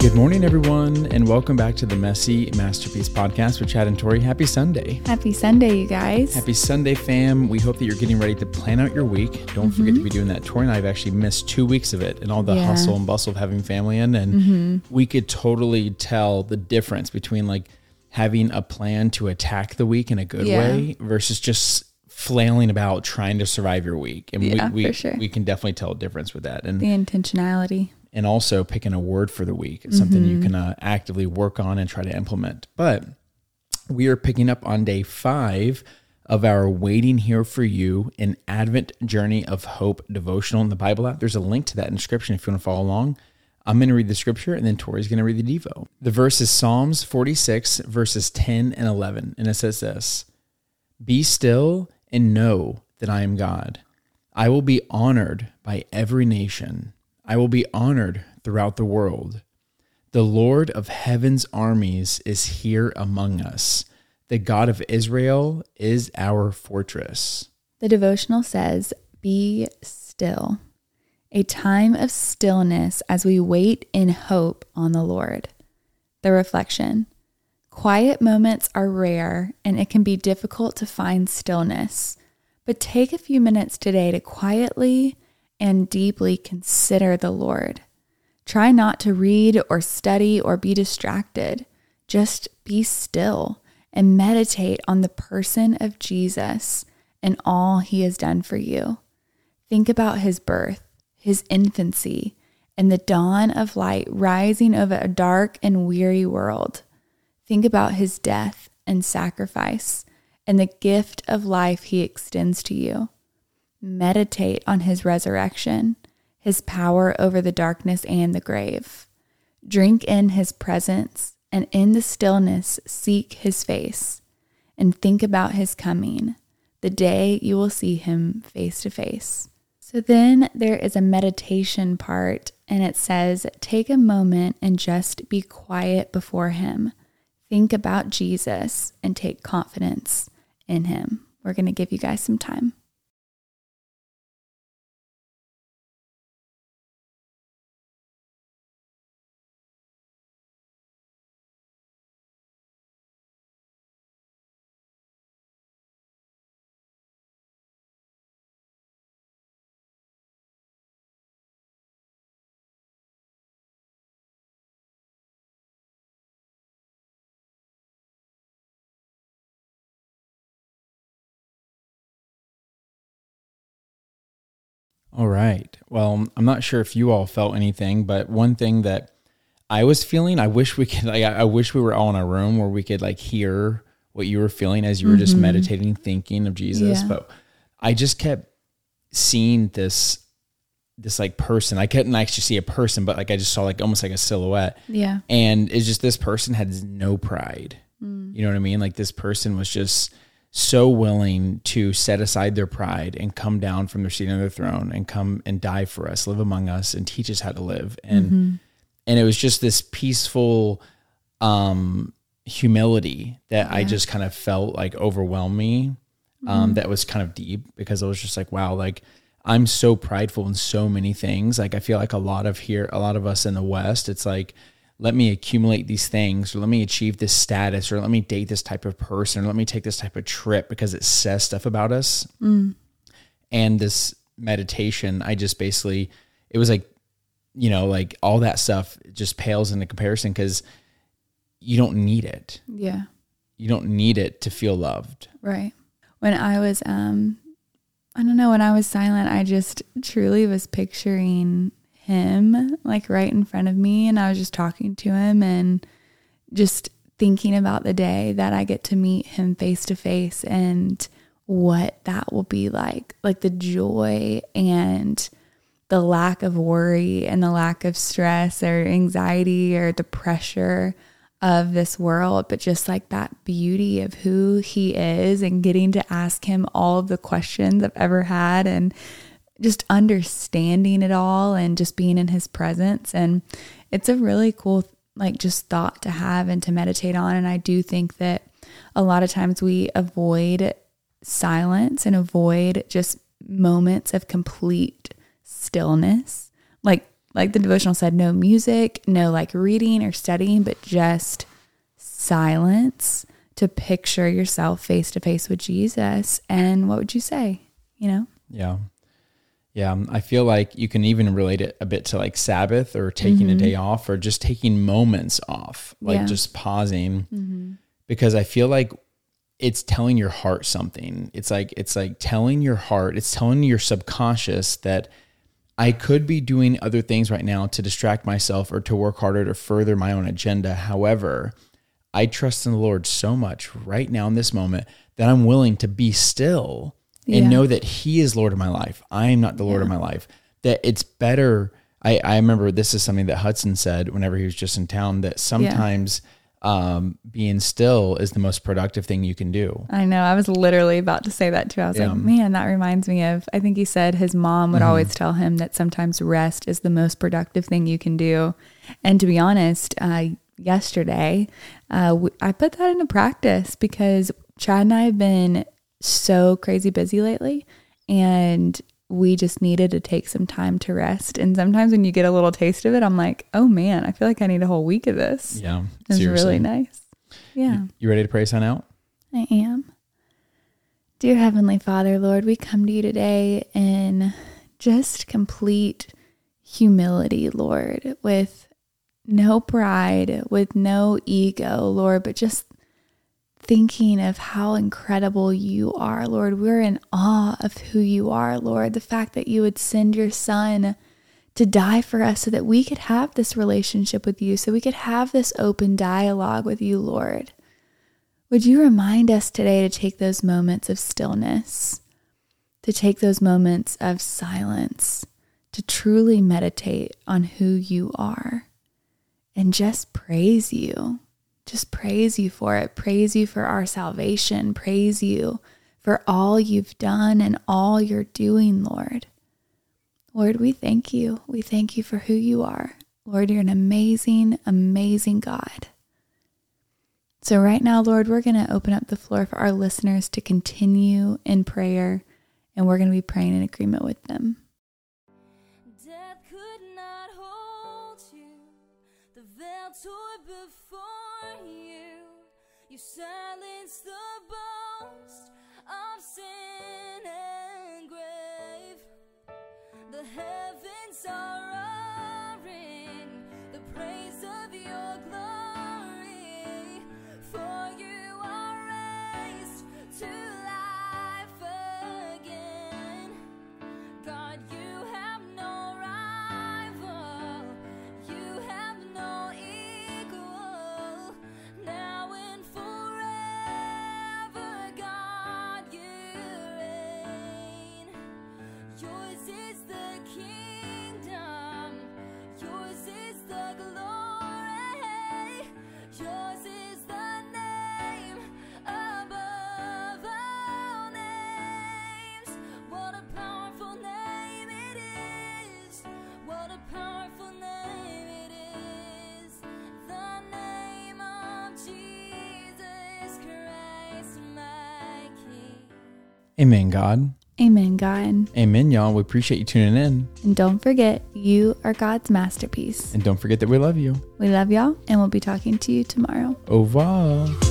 Good morning, everyone, and welcome back to the Messy Masterpiece Podcast with Chad and Tori. Happy Sunday. Happy Sunday, you guys. Happy Sunday, fam. We hope that you're getting ready to plan out your week. Don't forget to be doing that. Tori and I have actually missed 2 weeks of it and all the hustle and bustle of having family in. And we could totally tell the difference between like having a plan to attack the week in a good way versus just flailing about trying to survive your week. And we can definitely tell a difference with that. And the intentionality. And also picking a word for the week. It's something you can actively work on and try to implement. But we are picking up on day 5 of our Waiting Here For You, an Advent Journey of Hope devotional in the Bible app. There's a link to that in the description if you want to follow along. I'm going to read the scripture and then Tori's going to read the Devo. The verse is Psalms 46, verses 10 and 11. And it says this, "Be still and know that I am God. I will be honored by every nation. I will be honored throughout the world. The Lord of heaven's armies is here among us. The God of Israel is our fortress." The devotional says, "Be still," a time of stillness as we wait in hope on the Lord. The reflection, quiet moments are rare and it can be difficult to find stillness, but take a few minutes today to quietly and deeply consider the Lord. Try not to read or study or be distracted. Just be still and meditate on the person of Jesus and all he has done for you. Think about his birth, his infancy, and the dawn of light rising over a dark and weary world. Think about his death and sacrifice and the gift of life he extends to you. Meditate on his resurrection, his power over the darkness and the grave. Drink in his presence, and in the stillness seek his face, and think about his coming, the day you will see him face to face. So then there is a meditation part, and it says, take a moment and just be quiet before him. Think about Jesus and take confidence in him. We're going to give you guys some time. All right. Well, I'm not sure if you all felt anything, but one thing that I was feeling, I wish we could, like, I wish we were all in a room where we could like hear what you were feeling as you were just meditating, thinking of Jesus. Yeah. But I just kept seeing this like person. I couldn't actually see a person, but like, I just saw like almost like a silhouette. Yeah. And it's just, this person had no pride. You know what I mean? Like this person was just so willing to set aside their pride and come down from their seat on their throne and come and die for us, live among us and teach us how to live. And, and it was just this peaceful, humility that I just kind of felt like overwhelmed me. That was kind of deep because I was just like, wow, like I'm so prideful in so many things. Like I feel like a lot of us in the West, it's like, let me accumulate these things, or let me achieve this status, or let me date this type of person, or let me take this type of trip because it says stuff about us. And this meditation, I just basically, it was like, you know, like all that stuff just pales into comparison because you don't need it. Yeah. You don't need it to feel loved. Right. When I was, when I was silent, I just truly was picturing him like right in front of me, and I was just talking to him and just thinking about the day that I get to meet him face to face and what that will be like the joy and the lack of worry and the lack of stress or anxiety or the pressure of this world, but just like that beauty of who he is and getting to ask him all of the questions I've ever had and just understanding it all and just being in his presence. And it's a really cool, like just thought to have and to meditate on. And I do think that a lot of times we avoid silence and avoid just moments of complete stillness. Like, like the devotional said, no music, no like reading or studying, but just silence to picture yourself face to face with Jesus. And what would you say, you know? Yeah. Yeah. I feel like you can even relate it a bit to like Sabbath or taking a day off or just taking moments off, like just pausing, because I feel like it's telling your heart something. It's like telling your heart, it's telling your subconscious that I could be doing other things right now to distract myself or to work harder to further my own agenda. However, I trust in the Lord so much right now in this moment that I'm willing to be still and know that He is Lord of my life. I am not the Lord of my life. That it's better. I remember this is something that Hudson said whenever he was just in town, that sometimes being still is the most productive thing you can do. I know. I was literally about to say that too. I was like, man, that reminds me of, I think he said his mom would always tell him that sometimes rest is the most productive thing you can do. And to be honest, yesterday, I put that into practice because Chad and I have been so crazy busy lately, and we just needed to take some time to rest. And sometimes when you get a little taste of it, I'm like, oh man, I feel like I need a whole week of this. Yeah. It's really nice. Yeah. You ready to pray sign out? I am. Dear Heavenly Father, Lord, we come to you today in just complete humility, Lord, with no pride, with no ego, Lord, but just thinking of how incredible you are, Lord. We're in awe of who you are, Lord. The fact that you would send your Son to die for us so that we could have this relationship with you, so we could have this open dialogue with you, Lord. Would you remind us today to take those moments of stillness, to take those moments of silence, to truly meditate on who you are and just praise you. Just praise you for it. Praise you for our salvation. Praise you for all you've done and all you're doing, Lord. Lord, we thank you. We thank you for who you are. Lord, you're an amazing, amazing God. So right now, Lord, we're going to open up the floor for our listeners to continue in prayer, and we're going to be praying in agreement with them. Death could not hold you. The veil tore before. You silence the boast of sin and grave. The heavens are roaring the praise of your glory, for you are raised to life again. God, you have no rival, you have no equal. Now and forever, God, you reign. Yours is the kingdom, yours is the glory, yours is the name above all names. What a powerful name it is, what a powerful name it is. The name of Jesus Christ, my King. Amen, God. Amen, God. Amen, y'all. We appreciate you tuning in. And don't forget, you are God's masterpiece. And don't forget that we love you. We love y'all, and we'll be talking to you tomorrow. Au revoir.